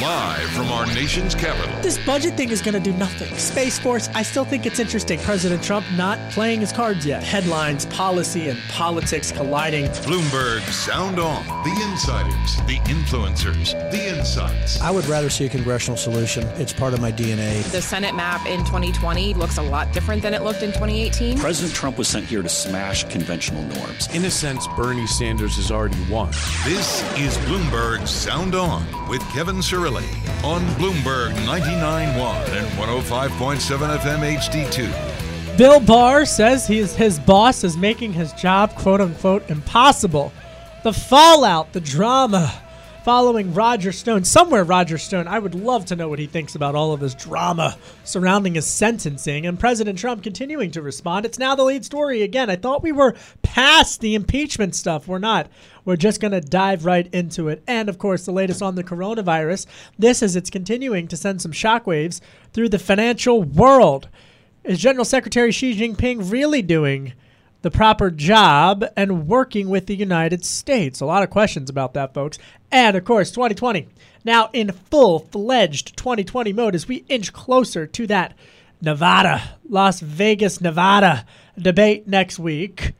Live from our nation's capital. This budget thing is going to do nothing. Space Force, I still think it's interesting. President Trump not playing his cards yet. Headlines, policy, and politics colliding. Bloomberg Sound On. The insiders, the influencers, the insights. I would rather see a congressional solution. It's part of my DNA. The Senate map in 2020 looks a lot different than it looked in 2018. President Trump was sent here to smash conventional norms. In a sense, Bernie Sanders has already won. This is Bloomberg Sound On with Kevin Cirilli. On Bloomberg 99.1 and 105.7 FM HD2. Bill Barr says his boss is making his job, quote-unquote, impossible. The fallout, the drama following Roger Stone. Somewhere Roger Stone, I would love to know what he thinks about all of this drama surrounding his sentencing. And President Trump continuing to respond. It's now the lead story again. I thought we were past the impeachment stuff. We're not. We're just going to dive right into it. And, of course, the latest on the coronavirus. This is it's continuing to send some shockwaves through the financial world. Is General Secretary Xi Jinping really doing the proper job and working with the United States? A lot of questions about that, folks. And, of course, 2020. Now in full-fledged 2020 mode as we inch closer to that Las Vegas, Nevada debate next week.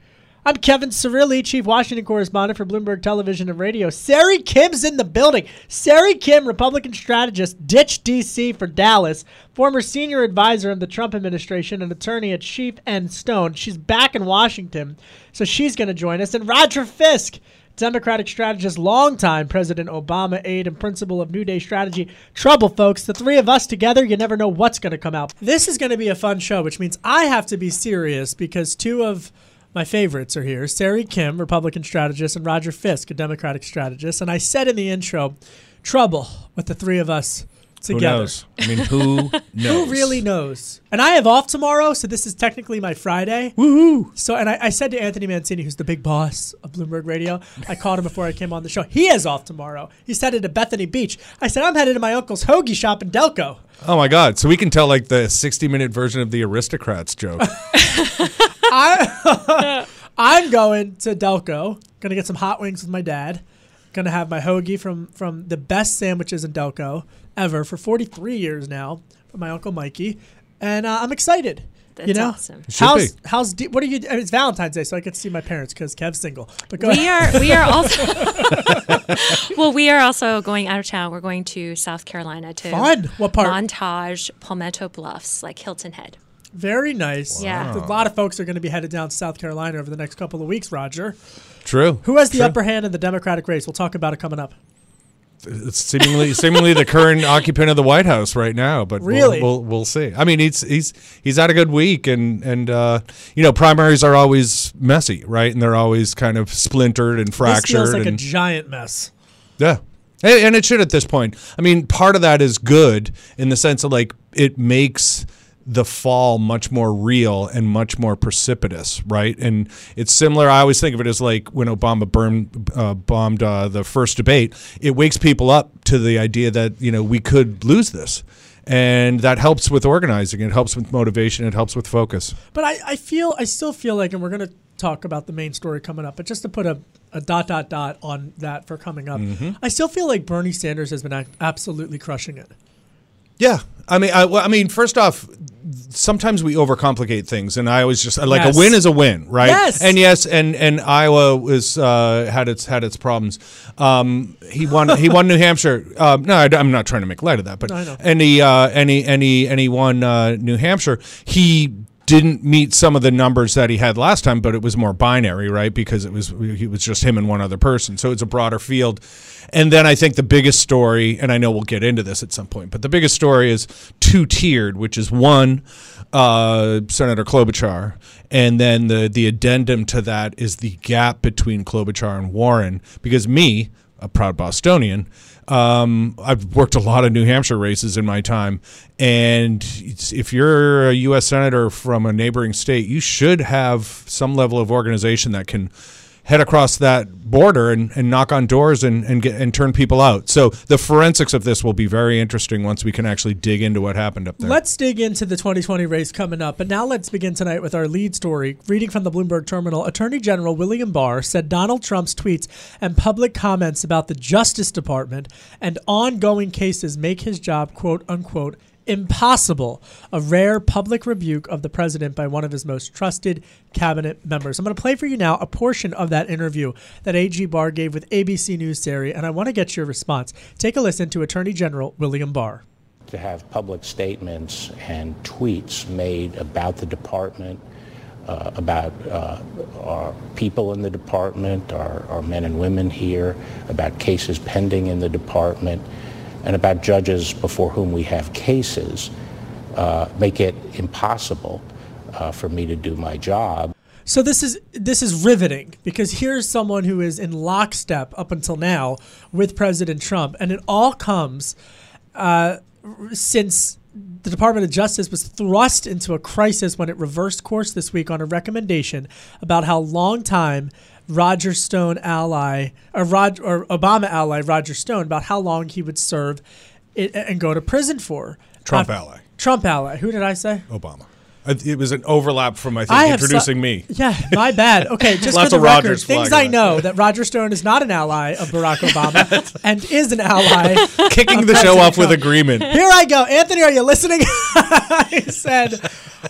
I'm Kevin Cirilli, Chief Washington Correspondent for Bloomberg Television and Radio. Saree Kim's in the building. Saree Kim, Republican strategist, ditched D.C. for Dallas, former senior advisor in the Trump administration and attorney at Sheaf and Stone. She's back in Washington, so she's going to join us. And Roger Fisk, Democratic strategist, longtime President Obama aide and principal of New Day Strategy. Trouble, folks. The three of us together, you never know what's going to come out. This is going to be a fun show, which means I have to be serious because two of my favorites are here, Saree Kim, Republican strategist, and Roger Fisk, a Democratic strategist. And I said in the intro, trouble with the three of us together. Who knows? I mean, who knows? Who really knows? And I have off tomorrow, so this is technically my Friday. Woohoo! So, and I said to Anthony Mancini, who's the big boss of Bloomberg Radio, I called him before I came on the show. He is off tomorrow. He's headed to Bethany Beach. I said, I'm headed to my uncle's hoagie shop in Delco. Oh, my God. So we can tell, like, the 60-minute version of the Aristocrats joke. I'm going to Delco, going to get some hot wings with my dad, going to have my hoagie from the best sandwiches in Delco ever for 43 years now from my Uncle Mikey, and I'm excited. That's awesome. What are you? It's Valentine's Day, so I get to see my parents because Kev's single. But we are also well, we are also going out of town. We're going to South Carolina to fun. What part? Montage, Palmetto Bluffs, like Hilton Head. Very nice. Wow. Yeah, a lot of folks are going to be headed down to South Carolina over the next couple of weeks. Roger, true. Who has the upper hand in the Democratic race? We'll talk about it coming up. It's seemingly the current occupant of the White House right now, but really? We'll see. I mean, he's had a good week, and you know, primaries are always messy, right? And they're always kind of splintered and fractured. This feels like a giant mess. Yeah, and it should at this point. I mean, part of that is good in the sense of like it makes the fall much more real and much more precipitous, right? And it's similar. I always think of it as like when Obama bombed the first debate, it wakes people up to the idea that, you know, we could lose this. And that helps with organizing. It helps with motivation. It helps with focus. But I still feel like, and we're going to talk about the main story coming up, but just to put a ... on that for coming up, I still feel like Bernie Sanders has been absolutely crushing it. Yeah. I mean, first off, sometimes we overcomplicate things, and I always just like a win is a win, right? Yes. And and Iowa was had its problems. He won New Hampshire. No, I'm not trying to make light of that, but he won New Hampshire. He didn't meet some of the numbers that he had last time, but it was more binary, right? Because it was just him and one other person. So it's a broader field. And then I think the biggest story, and I know we'll get into this at some point, but the biggest story is two-tiered, which is one, Senator Klobuchar, and then the addendum to that is the gap between Klobuchar and Warren, because me, a proud Bostonian, I've worked a lot of New Hampshire races in my time, and if you're a U.S. senator from a neighboring state, you should have some level of organization that can head across that border and knock on doors and turn people out. So the forensics of this will be very interesting once we can actually dig into what happened up there. Let's dig into the 2020 race coming up. But now let's begin tonight with our lead story. Reading from the Bloomberg Terminal, Attorney General William Barr said Donald Trump's tweets and public comments about the Justice Department and ongoing cases make his job, quote unquote, impossible, a rare public rebuke of the president by one of his most trusted cabinet members. I'm going to play for you now a portion of that interview that A.G. Barr gave with ABC News, Saree, and I want to get your response. Take a listen to Attorney General William Barr. To have public statements and tweets made about the department, about our people in the department, our men and women here, about cases pending in the department, and about judges before whom we have cases, make it impossible for me to do my job. So this is riveting, because here's someone who is in lockstep up until now with President Trump, and it all comes since the Department of Justice was thrust into a crisis when it reversed course this week on a recommendation about how longtime Roger Stone ally, or Obama ally Roger Stone, about how long he would serve and go to prison for. Trump ally. Who did I say? Obama. It was an overlap from, I think, introducing me. Yeah, my bad. Okay, just for the record, things I know, that Roger Stone is not an ally of Barack Obama and is an ally. Kicking the show off with agreement. Here I go. Anthony, are you listening? I said,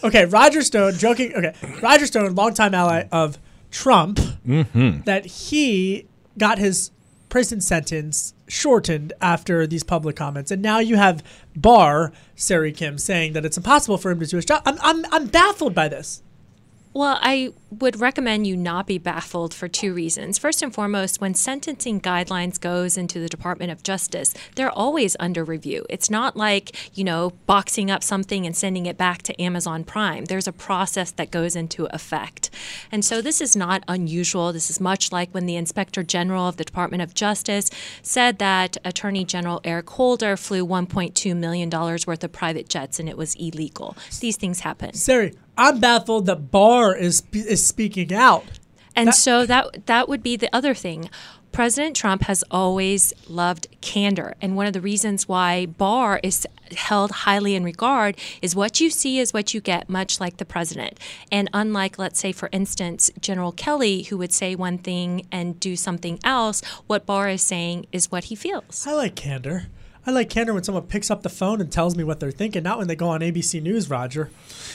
okay, Roger Stone, joking. Okay, Roger Stone, longtime ally of Trump, that he got his prison sentence shortened after these public comments. And now you have Barr, Saree Kim, saying that it's impossible for him to do his job. I'm baffled by this. Well, I would recommend you not be baffled for two reasons. First and foremost, when sentencing guidelines goes into the Department of Justice, they're always under review. It's not like, boxing up something and sending it back to Amazon Prime. There's a process that goes into effect. And so this is not unusual. This is much like when the Inspector General of the Department of Justice said that Attorney General Eric Holder flew $1.2 million worth of private jets and it was illegal. These things happen. Saree, I'm baffled that Barr is speaking out. And that would be the other thing. President Trump has always loved candor. And one of the reasons why Barr is held highly in regard is what you see is what you get, much like the president. And unlike, let's say, for instance, General Kelly, who would say one thing and do something else, what Barr is saying is what he feels. I like candor. I like candor when someone picks up the phone and tells me what they're thinking, not when they go on ABC News, Roger.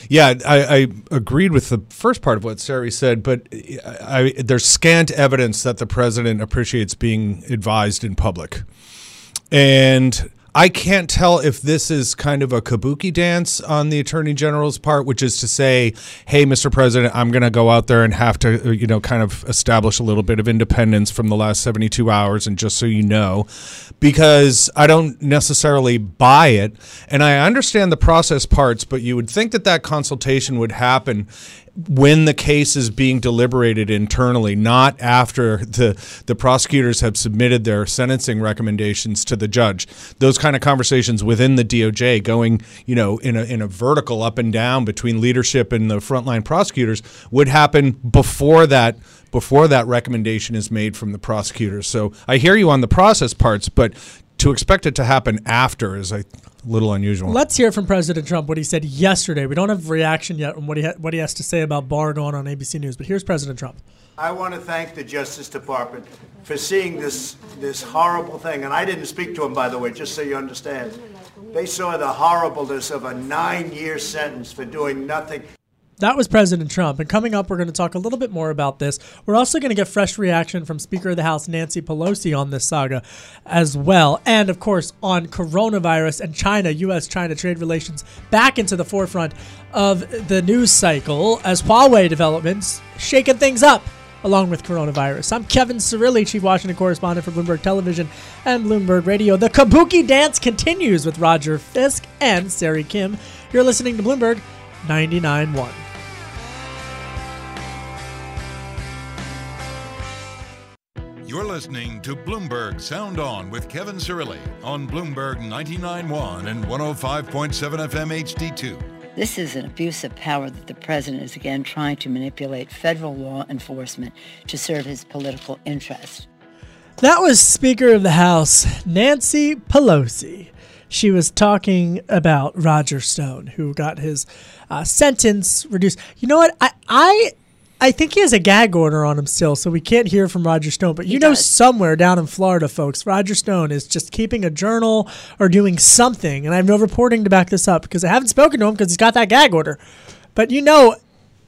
Yeah, I agreed with the first part of what Saree said, but there's scant evidence that the president appreciates being advised in public. And I can't tell if this is kind of a kabuki dance on the Attorney General's part, which is to say, hey, Mr. President, I'm going to go out there and have to, kind of establish a little bit of independence from the last 72 hours. And just so you know, because I don't necessarily buy it. And I understand the process parts, but you would think that consultation would happen when the case is being deliberated internally, not after the prosecutors have submitted their sentencing recommendations to the judge. Those kind of conversations within the DOJ going, in a vertical up and down between leadership and the frontline prosecutors would happen before that recommendation is made from the prosecutors. So I hear you on the process parts, but to expect it to happen after is a little unusual. Let's hear from President Trump what he said yesterday. We don't have reaction yet on what he has to say about Barr on ABC News, but here's President Trump. I want to thank the Justice Department for seeing this horrible thing. And I didn't speak to him, by the way, just so you understand. They saw the horribleness of a 9-year sentence for doing nothing. That was President Trump. And coming up, we're going to talk a little bit more about this. We're also going to get fresh reaction from Speaker of the House Nancy Pelosi on this saga as well. And, of course, on coronavirus and China, U.S.-China trade relations back into the forefront of the news cycle as Huawei developments shaking things up along with coronavirus. I'm Kevin Cirilli, Chief Washington Correspondent for Bloomberg Television and Bloomberg Radio. The kabuki dance continues with Roger Fisk and Saree Kim. You're listening to Bloomberg 99.1. You're listening. listening to Bloomberg Sound On with Kevin Cirilli on Bloomberg 99.1 and 105.7 FM HD2. This is an abuse of power that the president is again trying to manipulate federal law enforcement to serve his political interests. That was Speaker of the House Nancy Pelosi. She was talking about Roger Stone, who got his sentence reduced. You know what? I think he has a gag order on him still, so we can't hear from Roger Stone. But you know, somewhere down in Florida, folks, Roger Stone is just keeping a journal or doing something. And I have no reporting to back this up because I haven't spoken to him because he's got that gag order. But you know,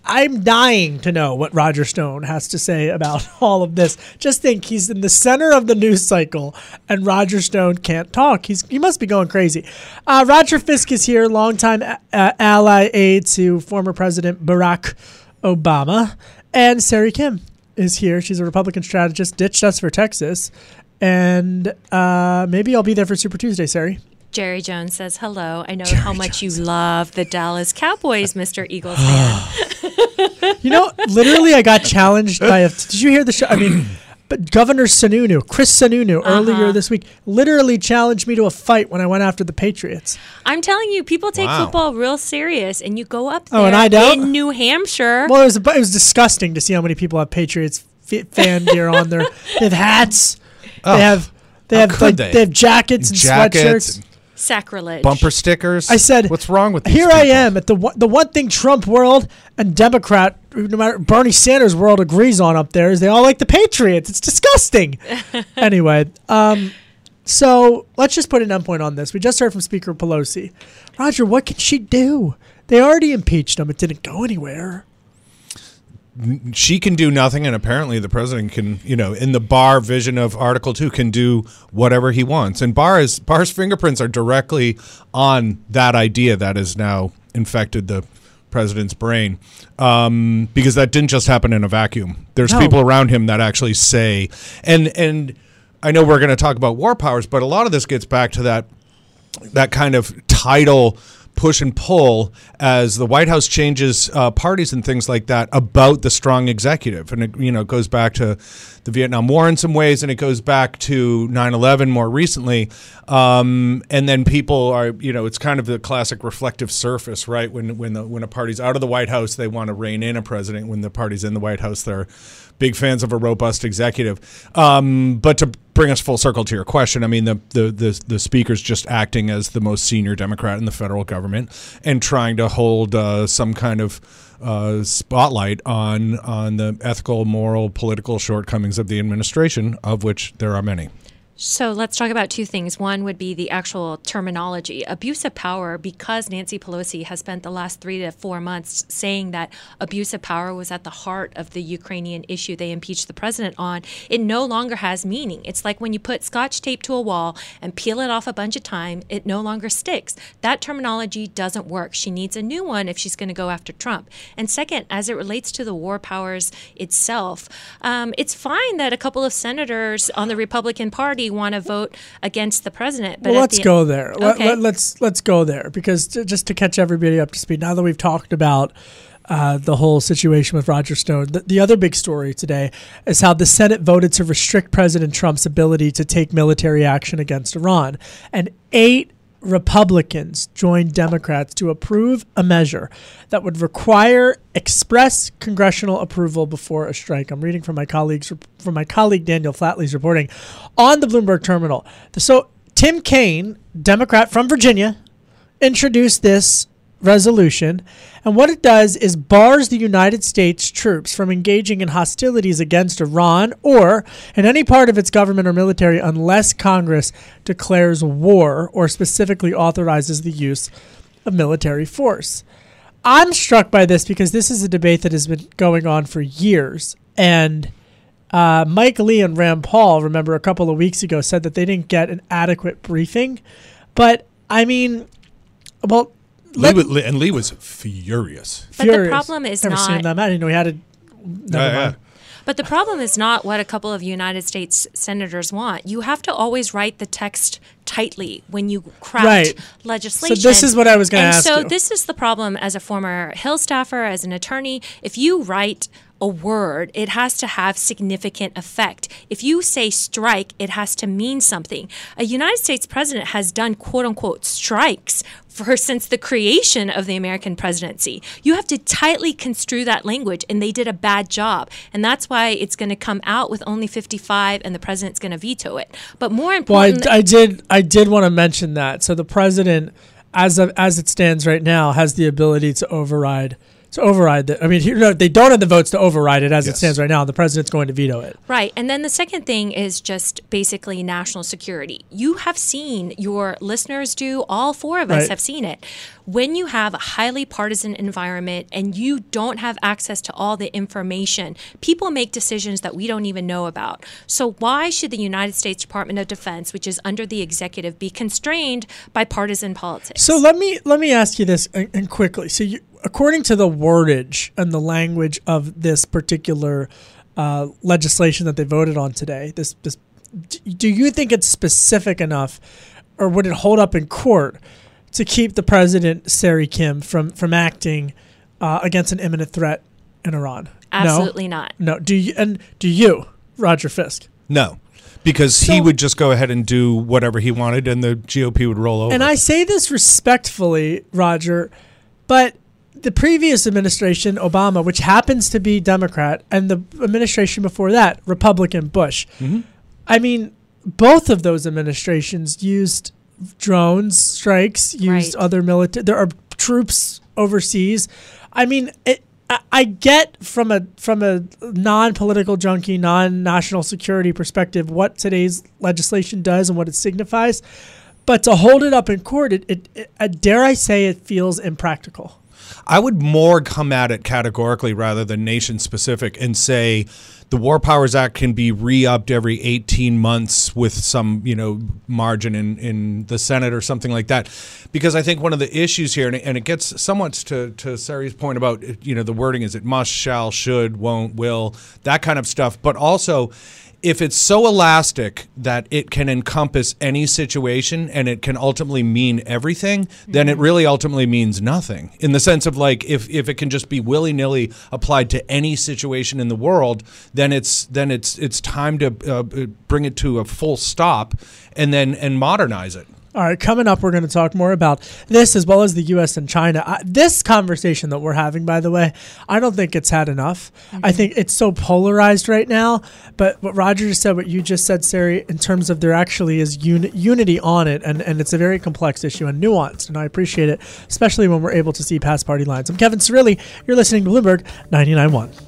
I'm dying to know what Roger Stone has to say about all of this. Just think, he's in the center of the news cycle, and Roger Stone can't talk. He must be going crazy. Roger Fisk is here, longtime ally aide to former President Barack Obama. And Saree Kim is here. She's a Republican strategist, ditched us for Texas. And maybe I'll be there for Super Tuesday, Saree. Jerry Jones says hello. I know Jerry how much Jones. You love the Dallas Cowboys, Mr. Eagles fan. You know, literally, I got challenged by did you hear the show? I mean, but Governor Sununu, Chris Sununu, earlier this week, literally challenged me to a fight when I went after the Patriots. I'm telling you, people take football real serious, and you go up there in New Hampshire. Well, it was disgusting to see how many people have Patriots fan gear on their. They have hats. Oh, they have jackets and sweatshirts. Sacrilege. Bumper stickers. I said, what's wrong with these here people? I am at the one thing Trump world and Democrat, no matter Bernie Sanders world agrees on up there is they all like the Patriots. It's disgusting. Anyway, so let's just put an endpoint on this. We just heard from Speaker Pelosi. Roger, what can she do? They already impeached him. It didn't go anywhere. She can do nothing, and apparently the president can, you know, in the Barr vision of Article 2, can do whatever he wants. And Barr's fingerprints are directly on that idea that has now infected the president's brain, because that didn't just happen in a vacuum. There's people around him that actually say, and I know we're going to talk about war powers, but a lot of this gets back to that kind of tidal push and pull as the White House changes parties and things like that about the strong executive. And it goes back to the Vietnam War in some ways, and it goes back to 9/11 more recently. And then people are, you know, it's kind of the classic reflective surface, right? When a party's out of the White House, they want to rein in a president. When the party's in the White House, they're big fans of a robust executive. But to bring us full circle to your question, I mean, the speaker's just acting as the most senior Democrat in the federal government and trying to hold some kind of spotlight on the ethical, moral, political shortcomings of the administration, of which there are many. So let's talk about two things. One would be the actual terminology. Abuse of power, because Nancy Pelosi has spent the last 3 to 4 months saying that abuse of power was at the heart of the Ukrainian issue they impeached the president on, it no longer has meaning. It's like when you put scotch tape to a wall and peel it off a bunch of time, it no longer sticks. That terminology doesn't work. She needs a new one if she's going to go after Trump. And second, as it relates to the war powers itself, it's fine that a couple of senators on the Republican Party want to vote against the president. But well, let's go there. Okay. Let's go there, because just to catch everybody up to speed, now that we've talked about the whole situation with Roger Stone, the other big story today is how the Senate voted to restrict President Trump's ability to take military action against Iran. And 8 Republicans joined Democrats to approve a measure that would require express congressional approval before a strike. I'm reading from my colleague Daniel Flatley's reporting on the Bloomberg terminal. So Tim Kaine, Democrat from Virginia, introduced this resolution, and what it does is bars the United States troops from engaging in hostilities against Iran or in any part of its government or military unless Congress declares war or specifically authorizes the use of military force. I'm struck by this because this is a debate that has been going on for years, and Mike Lee and Rand Paul, remember a couple of weeks ago, said that they didn't get an adequate briefing. But I mean, well, Lee was furious. But the problem is never seen that. I didn't know he had a. Never mind. But the problem is not what a couple of United States senators want. You have to always write the text tightly when you craft legislation. So this is what I was going to ask you. So this is the problem as a former Hill staffer, as an attorney. If you write a word. It has to have significant effect. If you say strike, it has to mean something. A United States president has done quote-unquote strikes since the creation of the American presidency. You have to tightly construe that language, and they did a bad job. And that's why it's going to come out with only 55, and the president's going to veto it. But more important... Well, I did want to mention that. So the president, as it stands right now, has the ability to override... So override that. I mean, they don't have the votes to override it as it stands right now. The president's going to veto it. Right. And then the second thing is just basically national security. You have seen, your listeners do, all four of us have seen it. When you have a highly partisan environment and you don't have access to all the information, people make decisions that we don't even know about. So why should the United States Department of Defense, which is under the executive, be constrained by partisan politics? So let me ask you this and quickly. So according to the wordage and the language of this particular legislation that they voted on today, this, do you think it's specific enough, or would it hold up in court to keep the president, Saree Kim, from acting against an imminent threat in Iran? Absolutely not. No. Do you, Roger Fisk? No. Because he would just go ahead and do whatever he wanted, and the GOP would roll over. And I say this respectfully, Roger, but the previous administration, Obama, which happens to be Democrat, and the administration before that, Republican Bush. Mm-hmm. I mean, both of those administrations used drones, strikes, used other military. There are troops overseas. I mean, I get from a non-political junkie, non-national security perspective what today's legislation does and what it signifies, but to hold it up in court, it dare I say, it feels impractical. I would more come at it categorically rather than nation-specific and say the War Powers Act can be re-upped every 18 months with some, margin in the Senate or something like that. Because I think one of the issues here, and it gets somewhat to Saree's point about, the wording is it must, shall, should, won't, will, that kind of stuff. But also, if it's so elastic that it can encompass any situation and it can ultimately mean everything, then it really ultimately means nothing, in the sense of if it can just be willy-nilly applied to any situation in the world, then it's time to bring it to a full stop and modernize it. All right, coming up, we're going to talk more about this as well as the U.S. and China. This conversation that we're having, by the way, I don't think it's had enough. Mm-hmm. I think it's so polarized right now. But what Roger just said, what you just said, Saree, in terms of there actually is unity on it, and it's a very complex issue and nuanced, and I appreciate it, especially when we're able to see past party lines. I'm Kevin Cirilli. You're listening to Bloomberg 99.1.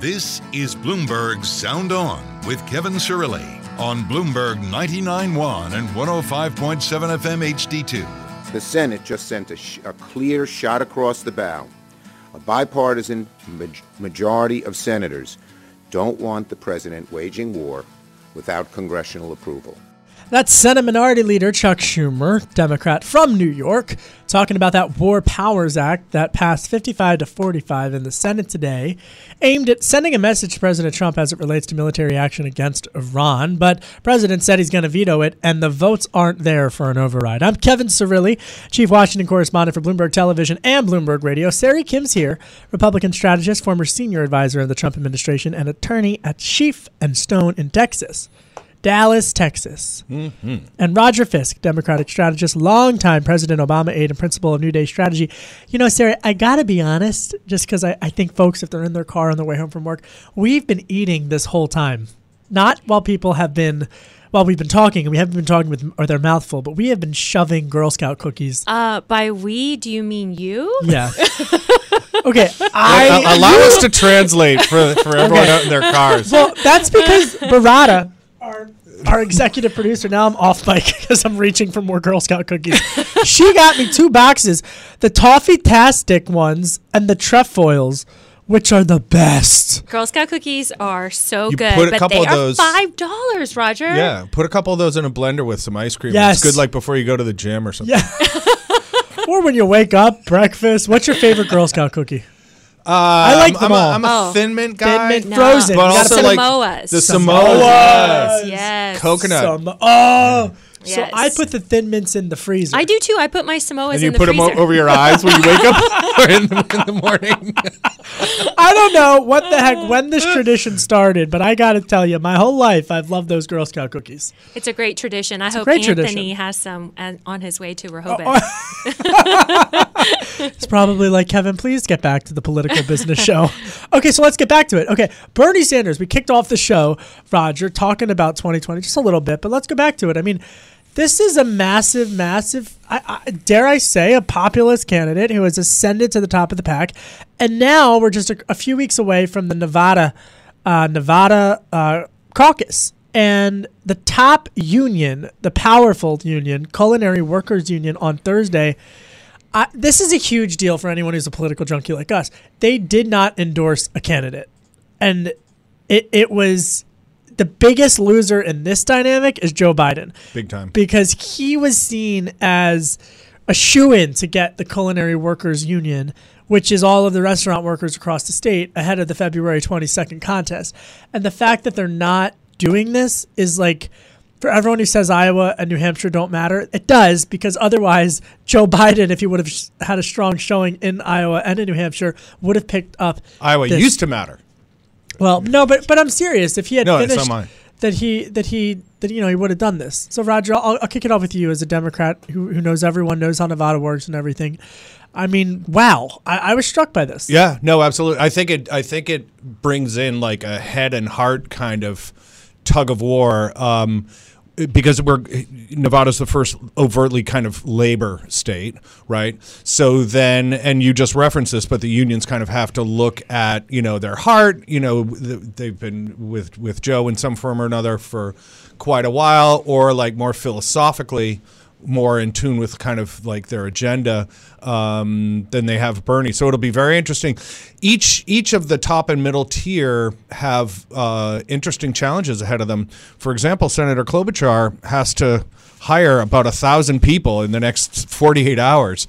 This is Bloomberg Sound On with Kevin Cirilli on Bloomberg 99.1 and 105.7 FM HD2. The Senate just sent a clear shot across the bow. A bipartisan majority of senators don't want the president waging war without congressional approval. That's Senate Minority Leader Chuck Schumer, Democrat from New York, talking about that War Powers Act that passed 55-45 in the Senate today, aimed at sending a message to President Trump as it relates to military action against Iran. But president said he's going to veto it, and the votes aren't there for an override. I'm Kevin Cirilli, chief Washington correspondent for Bloomberg Television and Bloomberg Radio. Saree Kim's here, Republican strategist, former senior advisor in the Trump administration, and attorney at Schiff and Stone in Dallas, Texas. Mm-hmm. And Roger Fisk, Democratic strategist, longtime President Obama aide and principal of New Day Strategy. Saree, I got to be honest, just because I think folks, if they're in their car on their way home from work, we've been eating this whole time. Not while people have been... Well, we've been talking, and we haven't been talking with our mouth full, but we have been shoving Girl Scout cookies. By we, do you mean you? Yeah. Okay. Allow us to translate for everyone out in their cars. Well, that's because Barada... Our our executive producer. Now I'm off mic because I'm reaching for more Girl Scout cookies. She got me 2 boxes, the Toffee-tastic ones and the Trefoils, which are the best. Girl Scout cookies are so good, but they are $5, Roger. Yeah, put a couple of those in a blender with some ice cream. Yes. It's good like before you go to the gym or something. Yeah. Or when you wake up, breakfast. What's your favorite Girl Scout cookie? I like them all. I'm a thin mint guy. Thin mint, no. Frozen. But also Samoas. The Samoas. Yes. Coconut. Yes. So I put the thin mints in the freezer. I do too. I put my Samoas in the freezer. And you put them over your eyes when you wake up or in the morning. I don't know what the heck, when this tradition started, but I got to tell you, my whole life I've loved those Girl Scout cookies. It's a great tradition. I hope Anthony has some on his way to Rehoboth. It's probably like, Kevin, please get back to the political business show. Okay, so let's get back to it. Okay, Bernie Sanders, we kicked off the show, Roger, talking about 2020 just a little bit, but let's go back to it. I mean, this is a massive, massive, dare I say, a populist candidate who has ascended to the top of the pack. And now we're just a few weeks away from the Nevada caucus. And the top union, the powerful union, Culinary Workers Union, on Thursday, this is a huge deal for anyone who's a political junkie like us. They did not endorse a candidate. And it was... The biggest loser in this dynamic is Joe Biden. Big time. Because he was seen as a shoo-in to get the Culinary Workers Union, which is all of the restaurant workers across the state, ahead of the February 22nd contest. And the fact that they're not doing this is like, for everyone who says Iowa and New Hampshire don't matter, it does, because otherwise Joe Biden, if he would have had a strong showing in Iowa and in New Hampshire, would have picked up. Iowa used to matter. Well, no, but I'm serious. If he had finished, he would have done this. So, Roger, I'll kick it off with you as a Democrat who knows how Nevada works and everything. I mean, wow, I was struck by this. Yeah, no, absolutely. I think it brings in like a head and heart kind of tug of war. Because Nevada's the first overtly kind of labor state, right? So then, and you just referenced this, but the unions kind of have to look at, their heart. They've been with Joe in some form or another for quite a while, or like more philosophically, more in tune with kind of like their agenda than they have Bernie. So it'll be very interesting. Each of the top and middle tier have interesting challenges ahead of them. For example, Senator Klobuchar has to hire about 1,000 people in the next 48 hours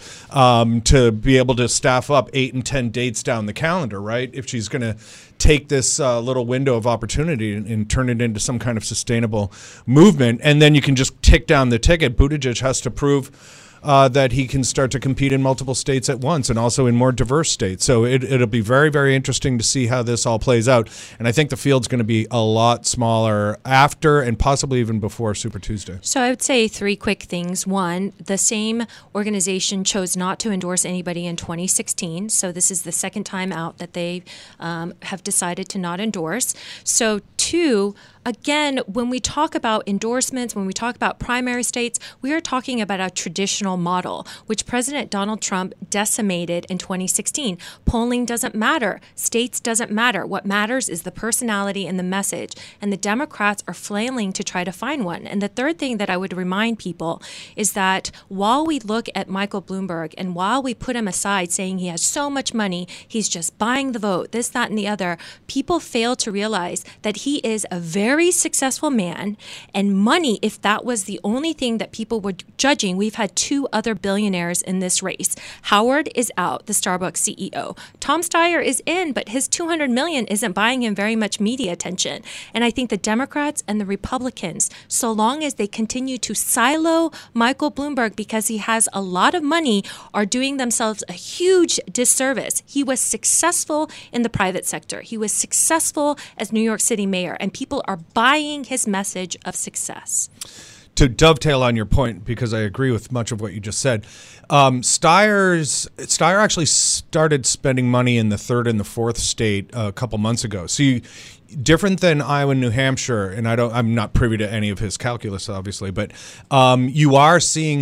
to be able to staff up 8 and 10 dates down the calendar, right? If she's going to take this little window of opportunity and turn it into some kind of sustainable movement. And then you can just tick down the ticket. Buttigieg has to prove that he can start to compete in multiple states at once and also in more diverse states. So it'll be very, very interesting to see how this all plays out. And I think the field's going to be a lot smaller after and possibly even before Super Tuesday. So I would say 3 quick things. 1, the same organization chose not to endorse anybody in 2016. So this is the second time out that they have decided to not endorse. So 2, again, when we talk about endorsements, when we talk about primary states, we are talking about a traditional model, which President Donald Trump decimated in 2016. Polling doesn't matter. States doesn't matter. What matters is the personality and the message. And the Democrats are flailing to try to find one. And the third thing that I would remind people is that while we look at Michael Bloomberg and while we put him aside saying he has so much money, he's just buying the vote, this, that, and the other, people fail to realize that he is a very successful man, and money, if that was the only thing that people were judging, we've had 2 other billionaires in this race. Howard is out, the Starbucks CEO. Tom Steyer is in, but his $200 million isn't buying him very much media attention. And I think the Democrats and the Republicans, so long as they continue to silo Michael Bloomberg because he has a lot of money, are doing themselves a huge disservice. He was successful in the private sector. He was successful as New York City mayor, and people are buying his message of success. To dovetail on your point, because I agree with much of what you just said, Steyer actually started spending money in the 3rd and the 4th state a couple months ago. So different than Iowa and New Hampshire, and I'm not privy to any of his calculus, obviously, but you are seeing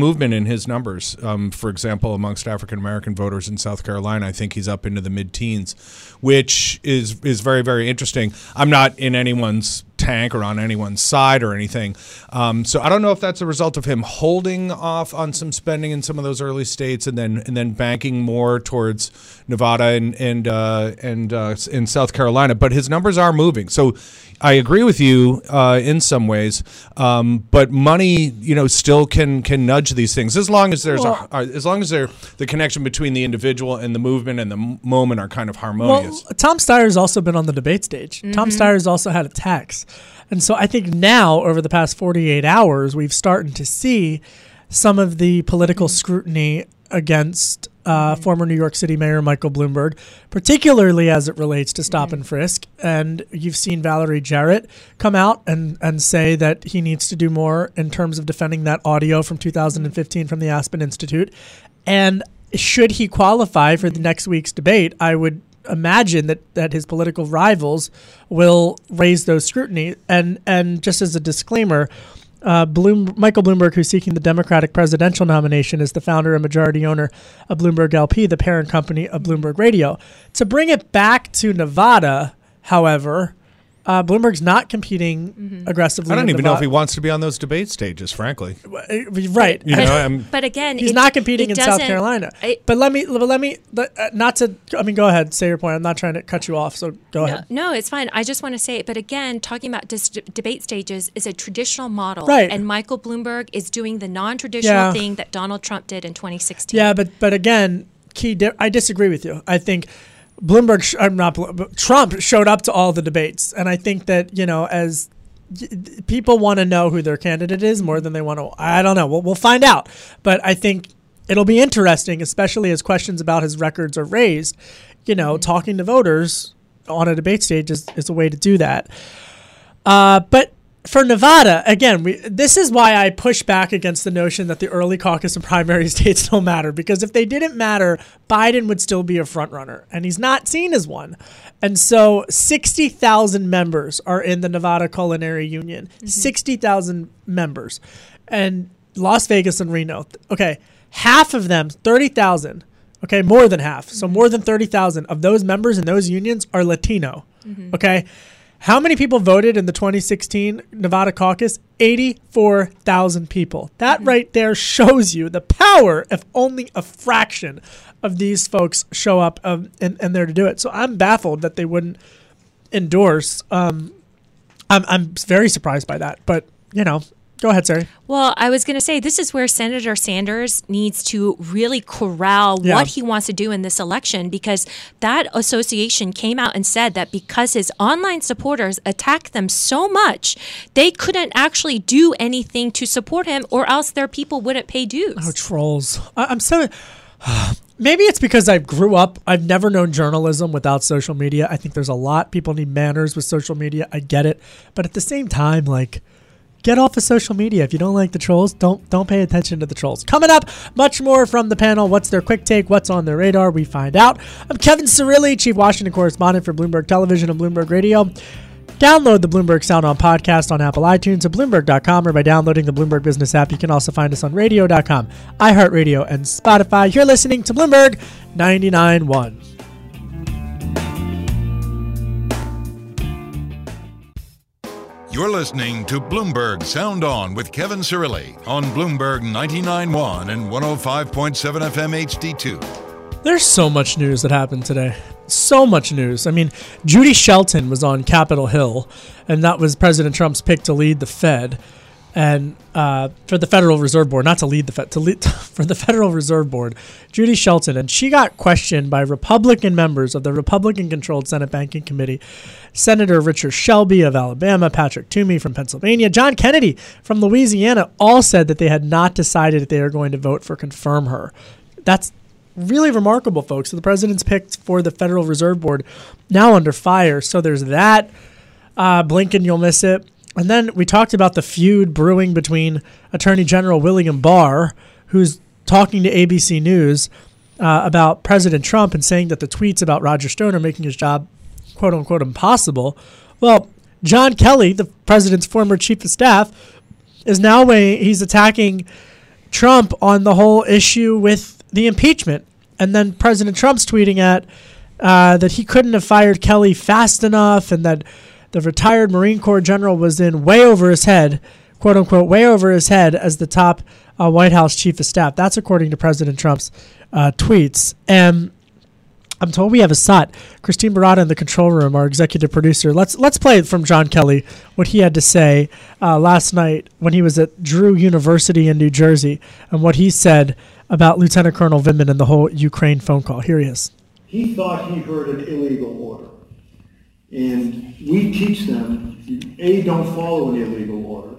movement in his numbers. For example, amongst African American voters in South Carolina, I think he's up into the mid-teens, which is very, very interesting. I'm not in anyone's tank or on anyone's side or anything. So I don't know if that's a result of him holding off on some spending in some of those early states and then banking more towards Nevada and in South Carolina. But his numbers are moving. So I agree with you in some ways, but money, still can nudge these things as long as there's the connection between the individual and the movement and the moment are kind of harmonious. Well, Tom Steyer has also been on the debate stage. Mm-hmm. Tom Steyer has also had attacks, and so I think now over the past 48 hours we've started to see some of the political scrutiny against former New York City Mayor Michael Bloomberg, particularly as it relates to stop and frisk. And you've seen Valerie Jarrett come out and say that he needs to do more in terms of defending that audio from 2015 from the Aspen Institute. And should he qualify for the next week's debate, I would imagine that his political rivals will raise those scrutiny. And just as a disclaimer, Michael Bloomberg, who's seeking the Democratic presidential nomination, is the founder and majority owner of Bloomberg LP, the parent company of Bloomberg Radio. To bring it back to Nevada, however, Bloomberg's not competing aggressively. I don't even know if he wants to be on those debate stages, frankly. Right. But again, he's not competing in South Carolina. Go ahead, say your point. I'm not trying to cut you off, so go ahead. No, it's fine. I just want to say it. But again, talking about debate stages is a traditional model. Right. And Michael Bloomberg is doing the non-traditional thing that Donald Trump did in 2016. Yeah, but again, I disagree with you. I think Trump showed up to all the debates. And I think that, as people want to know who their candidate is more than they want to, I don't know. We'll find out. But I think it'll be interesting, especially as questions about his records are raised. Talking to voters on a debate stage is a way to do that. But for Nevada, again, this is why I push back against the notion that the early caucus and primary states don't matter, because if they didn't matter, Biden would still be a front runner, and he's not seen as one. And so 60,000 members are in the Nevada Culinary Union, 60,000 members, and Las Vegas and Reno. Okay, half of them, 30,000, okay, more than half. So more than 30,000 of those members in those unions are Latino, okay? How many people voted in the 2016 Nevada caucus? 84,000 people. That right there shows you the power if only a fraction of these folks show up and there to do it. So I'm baffled that they wouldn't endorse. I'm very surprised by that. But, go ahead, Saree. Well, I was going to say this is where Senator Sanders needs to really corral what he wants to do in this election, because that association came out and said that because his online supporters attacked them so much, they couldn't actually do anything to support him or else their people wouldn't pay dues. Oh, trolls. I'm so... Maybe it's because I grew up. I've never known journalism without social media. I think there's a lot. People need manners with social media. I get it. But at the same time, get off of social media. If you don't like the trolls, don't pay attention to the trolls. Coming up, much more from the panel. What's their quick take? What's on their radar? We find out. I'm Kevin Cirilli, Chief Washington Correspondent for Bloomberg Television and Bloomberg Radio. Download the Bloomberg Sound On podcast on Apple iTunes at Bloomberg.com or by downloading the Bloomberg Business app. You can also find us on radio.com, iHeartRadio, and Spotify. You're listening to Bloomberg 99.1. You're listening to Bloomberg Sound On with Kevin Cirilli on Bloomberg 99.1 and 105.7 FM HD2. There's so much news that happened today. So much news. I mean, Judy Shelton was on Capitol Hill, and that was President Trump's pick to lead the Fed. And for the Federal Reserve Board, not to lead the Fed, for the Federal Reserve Board, Judy Shelton. And she got questioned by Republican members of the Republican-controlled Senate Banking Committee, Senator Richard Shelby of Alabama, Patrick Toomey from Pennsylvania, John Kennedy from Louisiana, all said that they had not decided if they are going to vote for confirm her. That's really remarkable, folks. So the president's picked for the Federal Reserve Board now under fire. So there's that. Blinken, you'll miss it. And then we talked about the feud brewing between Attorney General William Barr, who's talking to ABC News about President Trump and saying that the tweets about Roger Stone are making his job, quote unquote, impossible. Well, John Kelly, the president's former chief of staff, is now he's attacking Trump on the whole issue with the impeachment. And then President Trump's tweeting that he couldn't have fired Kelly fast enough and that the retired Marine Corps general was in way over his head, quote unquote, way over his head as the top White House chief of staff. That's according to President Trump's tweets. And I'm told we have a SOT. Christine Baratta in the control room, our executive producer. Let's play it from John Kelly, what he had to say last night when he was at Drew University in New Jersey, and what he said about Lieutenant Colonel Vindman and the whole Ukraine phone call. Here he is. He thought he heard an illegal order. And we teach them, A, don't follow an illegal order.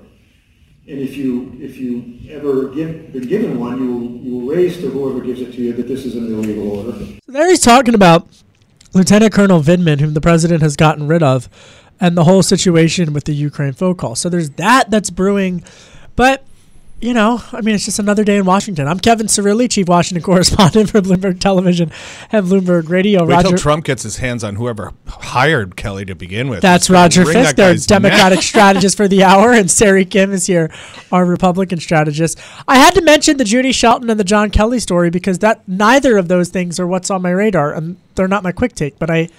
And if you ever been given one, you will raise to whoever gives it to you that this is an illegal order. So there he's talking about Lieutenant Colonel Vindman, whom the president has gotten rid of, and the whole situation with the Ukraine phone call. So there's that's brewing. But, you know, I mean, it's just another day in Washington. I'm Kevin Cirilli, chief Washington correspondent for Bloomberg Television and Bloomberg Radio. Wait till Trump gets his hands on whoever hired Kelly to begin with. That's Roger Fisk, their Democratic strategist for the hour, and Saree Kim is here, our Republican strategist. I had to mention the Judy Shelton and the John Kelly story because that neither of those things are what's on my radar, and they're not my quick take, but I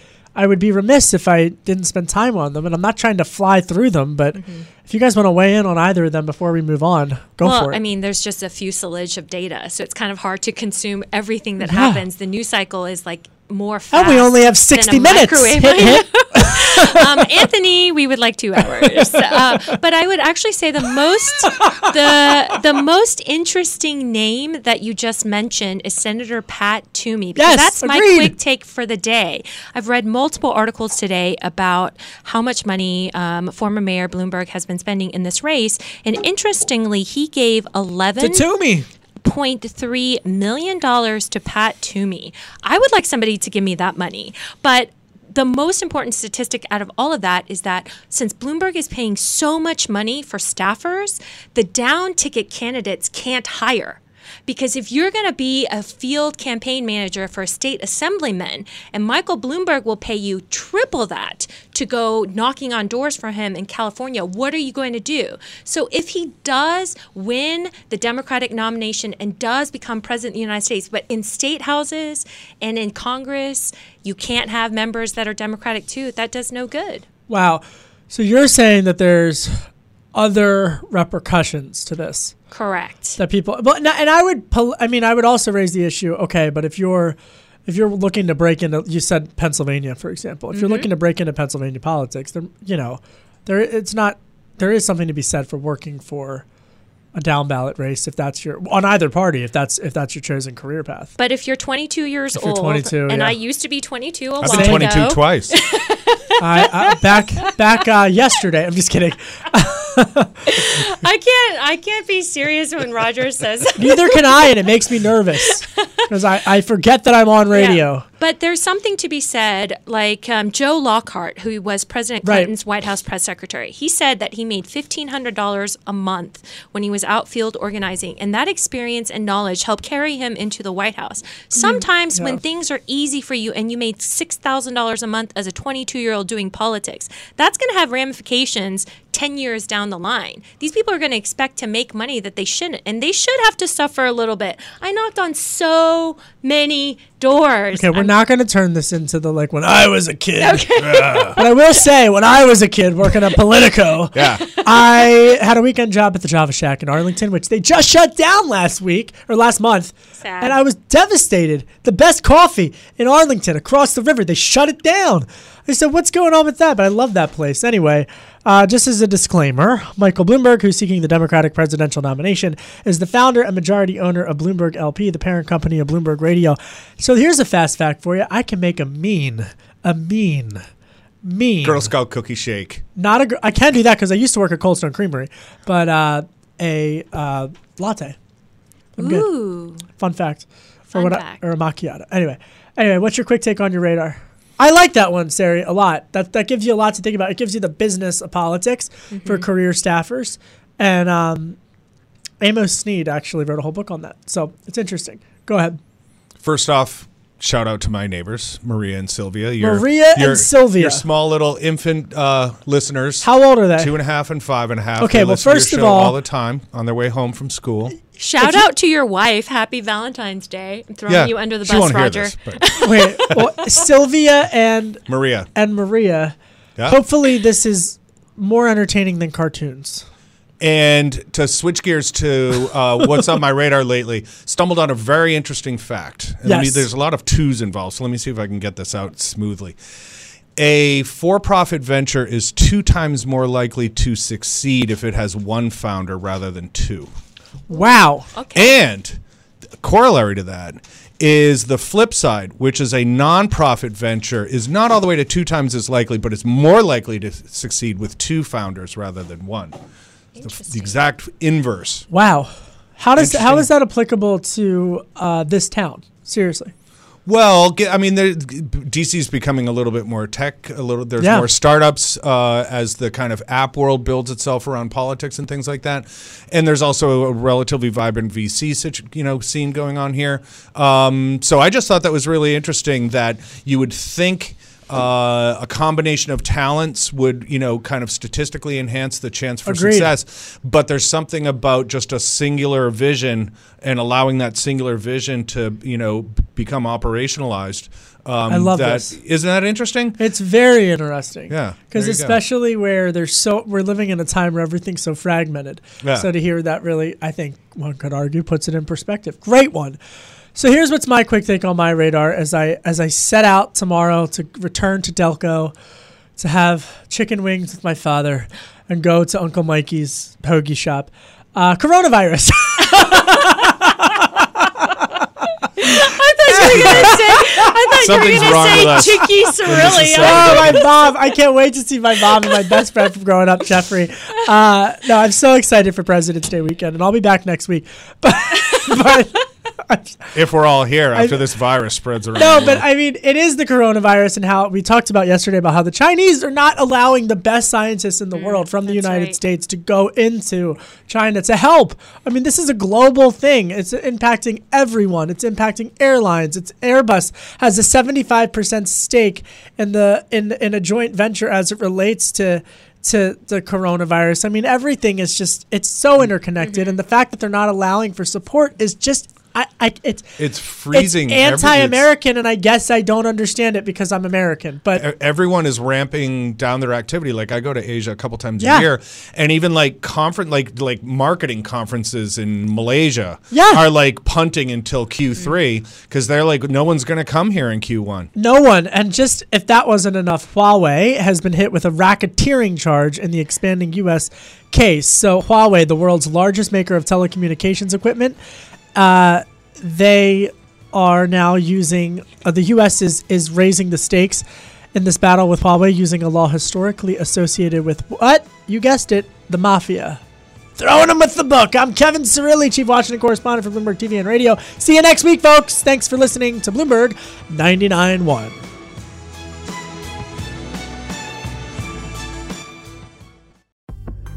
would be remiss if I didn't spend time on them, and I'm not trying to fly through them, but if you guys want to weigh in on either of them before we move on, go for it. Well, I mean, there's just a fuselage of data, so it's kind of hard to consume everything that happens. The news cycle is like more fast. Oh, we only have 60 minutes. Hit. Anthony, we would like 2 hours. But I would actually say the most interesting name that you just mentioned is Senator Pat Toomey. Because that's my quick take for the day. I've read multiple articles today about how much money former Mayor Bloomberg has been spending in this race. And interestingly, he gave $11.3 million to Pat Toomey. I would like somebody to give me that money. But the most important statistic out of all of that is that since Bloomberg is paying so much money for staffers, the down ticket candidates can't hire. Because if you're going to be a field campaign manager for a state assemblyman, and Michael Bloomberg will pay you triple that to go knocking on doors for him in California, what are you going to do? So if he does win the Democratic nomination and does become president of the United States, but in state houses and in Congress, you can't have members that are Democratic too. That does no good. Wow. So you're saying that there's other repercussions to this. Correct. That people, but and I would also raise the issue. Okay, but if you're looking to break into, you said Pennsylvania, for example. If you're looking to break into Pennsylvania politics, there is something to be said for working for a down ballot race if that's your on either party if that's your chosen career path. But if you're 22 years old, I used to be 22. I've been 22 twice. Back yesterday. I'm just kidding. I can't be serious when Roger says. Neither can I, and it makes me nervous because I forget that I'm on radio. Yeah. But there's something to be said, like Joe Lockhart, who was President Clinton's White House press secretary. He said that he made $1,500 a month when he was out field organizing, and that experience and knowledge helped carry him into the White House. Sometimes when things are easy for you and you made $6,000 a month as a 22-year-old doing politics, that's going to have ramifications 10 years down the line. These people are going to expect to make money that they shouldn't, and they should have to suffer a little bit. I knocked on so many doors. Okay, we're not going to turn this into the like when I was a kid. Okay. But I will say, when I was a kid working at Politico, I had a weekend job at the Java Shack in Arlington, which they just shut down last month. Sad. And I was devastated. The best coffee in Arlington across the river, they shut it down. I said, what's going on with that? But I love that place. Anyway, just as a disclaimer, Michael Bloomberg, who's seeking the Democratic presidential nomination, is the founder and majority owner of Bloomberg LP, the parent company of Bloomberg Radio. So here's a fast fact for you. I can make a mean Girl Scout cookie shake. I can't do that because I used to work at Cold Stone Creamery, but a latte. I'm good. Fun fact. Or a macchiato. Anyway, what's your quick take on your radar? I like that one, Saree, a lot. That gives you a lot to think about. It gives you the business of politics for career staffers. And Amos Snead actually wrote a whole book on that. So it's interesting. Go ahead. First off, shout out to my neighbors, Maria and Sylvia. Your small little infant listeners. How old are they? 2.5 and 5.5. Okay, well, first of all. They listen to your show all the time on their way home from school. Shout out to your wife. Happy Valentine's Day. I'm throwing you under the bus, Roger. She won't hear this, Sylvia and Maria. Yeah. Hopefully this is more entertaining than cartoons. And to switch gears to what's on my radar lately, stumbled on a very interesting fact. And yes. There's a lot of twos involved, so let me see if I can get this out smoothly. A for-profit venture is 2 times more likely to succeed if it has 1 founder rather than 2. Wow. Okay. And a corollary to that is the flip side, which is a nonprofit venture is not all the way to 2 times as likely, but it's more likely to succeed with 2 founders rather than 1. The exact inverse. Wow. How is that applicable to this town? Seriously. Well, I mean, DC's becoming a little bit more tech. There's more startups as the kind of app world builds itself around politics and things like that. And there's also a relatively vibrant VC scene going on here. So I just thought that was really interesting that you would think a combination of talents would, kind of statistically enhance the chance for Agreed. Success. But there's something about just a singular vision and allowing that singular vision to, become operationalized. I love this. Isn't that interesting? It's very interesting. Yeah. Because especially where we're living in a time where everything's so fragmented. Yeah. So to hear that really, I think one could argue, puts it in perspective. Great one. So here's what's my quick take on my radar as I set out tomorrow to return to Delco to have chicken wings with my father and go to Uncle Mikey's hoagie shop. Coronavirus. I thought you were going to say Chicky Cirilli. Oh, my mom. I can't wait to see my mom and my best friend from growing up, Jeffrey. No, I'm so excited for President's Day weekend, and I'll be back next week. But if we're all here after this virus spreads around. No, but I mean, it is the coronavirus and how we talked about yesterday about how the Chinese are not allowing the best scientists in the world from the United States to go into China to help. I mean, this is a global thing. It's impacting everyone. It's impacting airlines. It's Airbus has a 75% stake in a joint venture as it relates to the coronavirus. I mean, everything is it's so interconnected. Mm-hmm. And the fact that they're not allowing for support is just it's freezing. It's anti-American, and I guess I don't understand it because I'm American. But everyone is ramping down their activity. Like I go to Asia a couple times a year, and even like marketing conferences in Malaysia are like punting until Q3 because they're like no one's going to come here in Q1. No one, and just if that wasn't enough, Huawei has been hit with a racketeering charge in the expanding U.S. case. So Huawei, the world's largest maker of telecommunications equipment. They are now using the U.S. is raising the stakes in this battle with Huawei using a law historically associated with what? You guessed it, the mafia. Throwing them with the book. I'm Kevin Cirilli, Chief Washington Correspondent for Bloomberg TV and Radio. See you next week, folks. Thanks for listening to Bloomberg 99.1.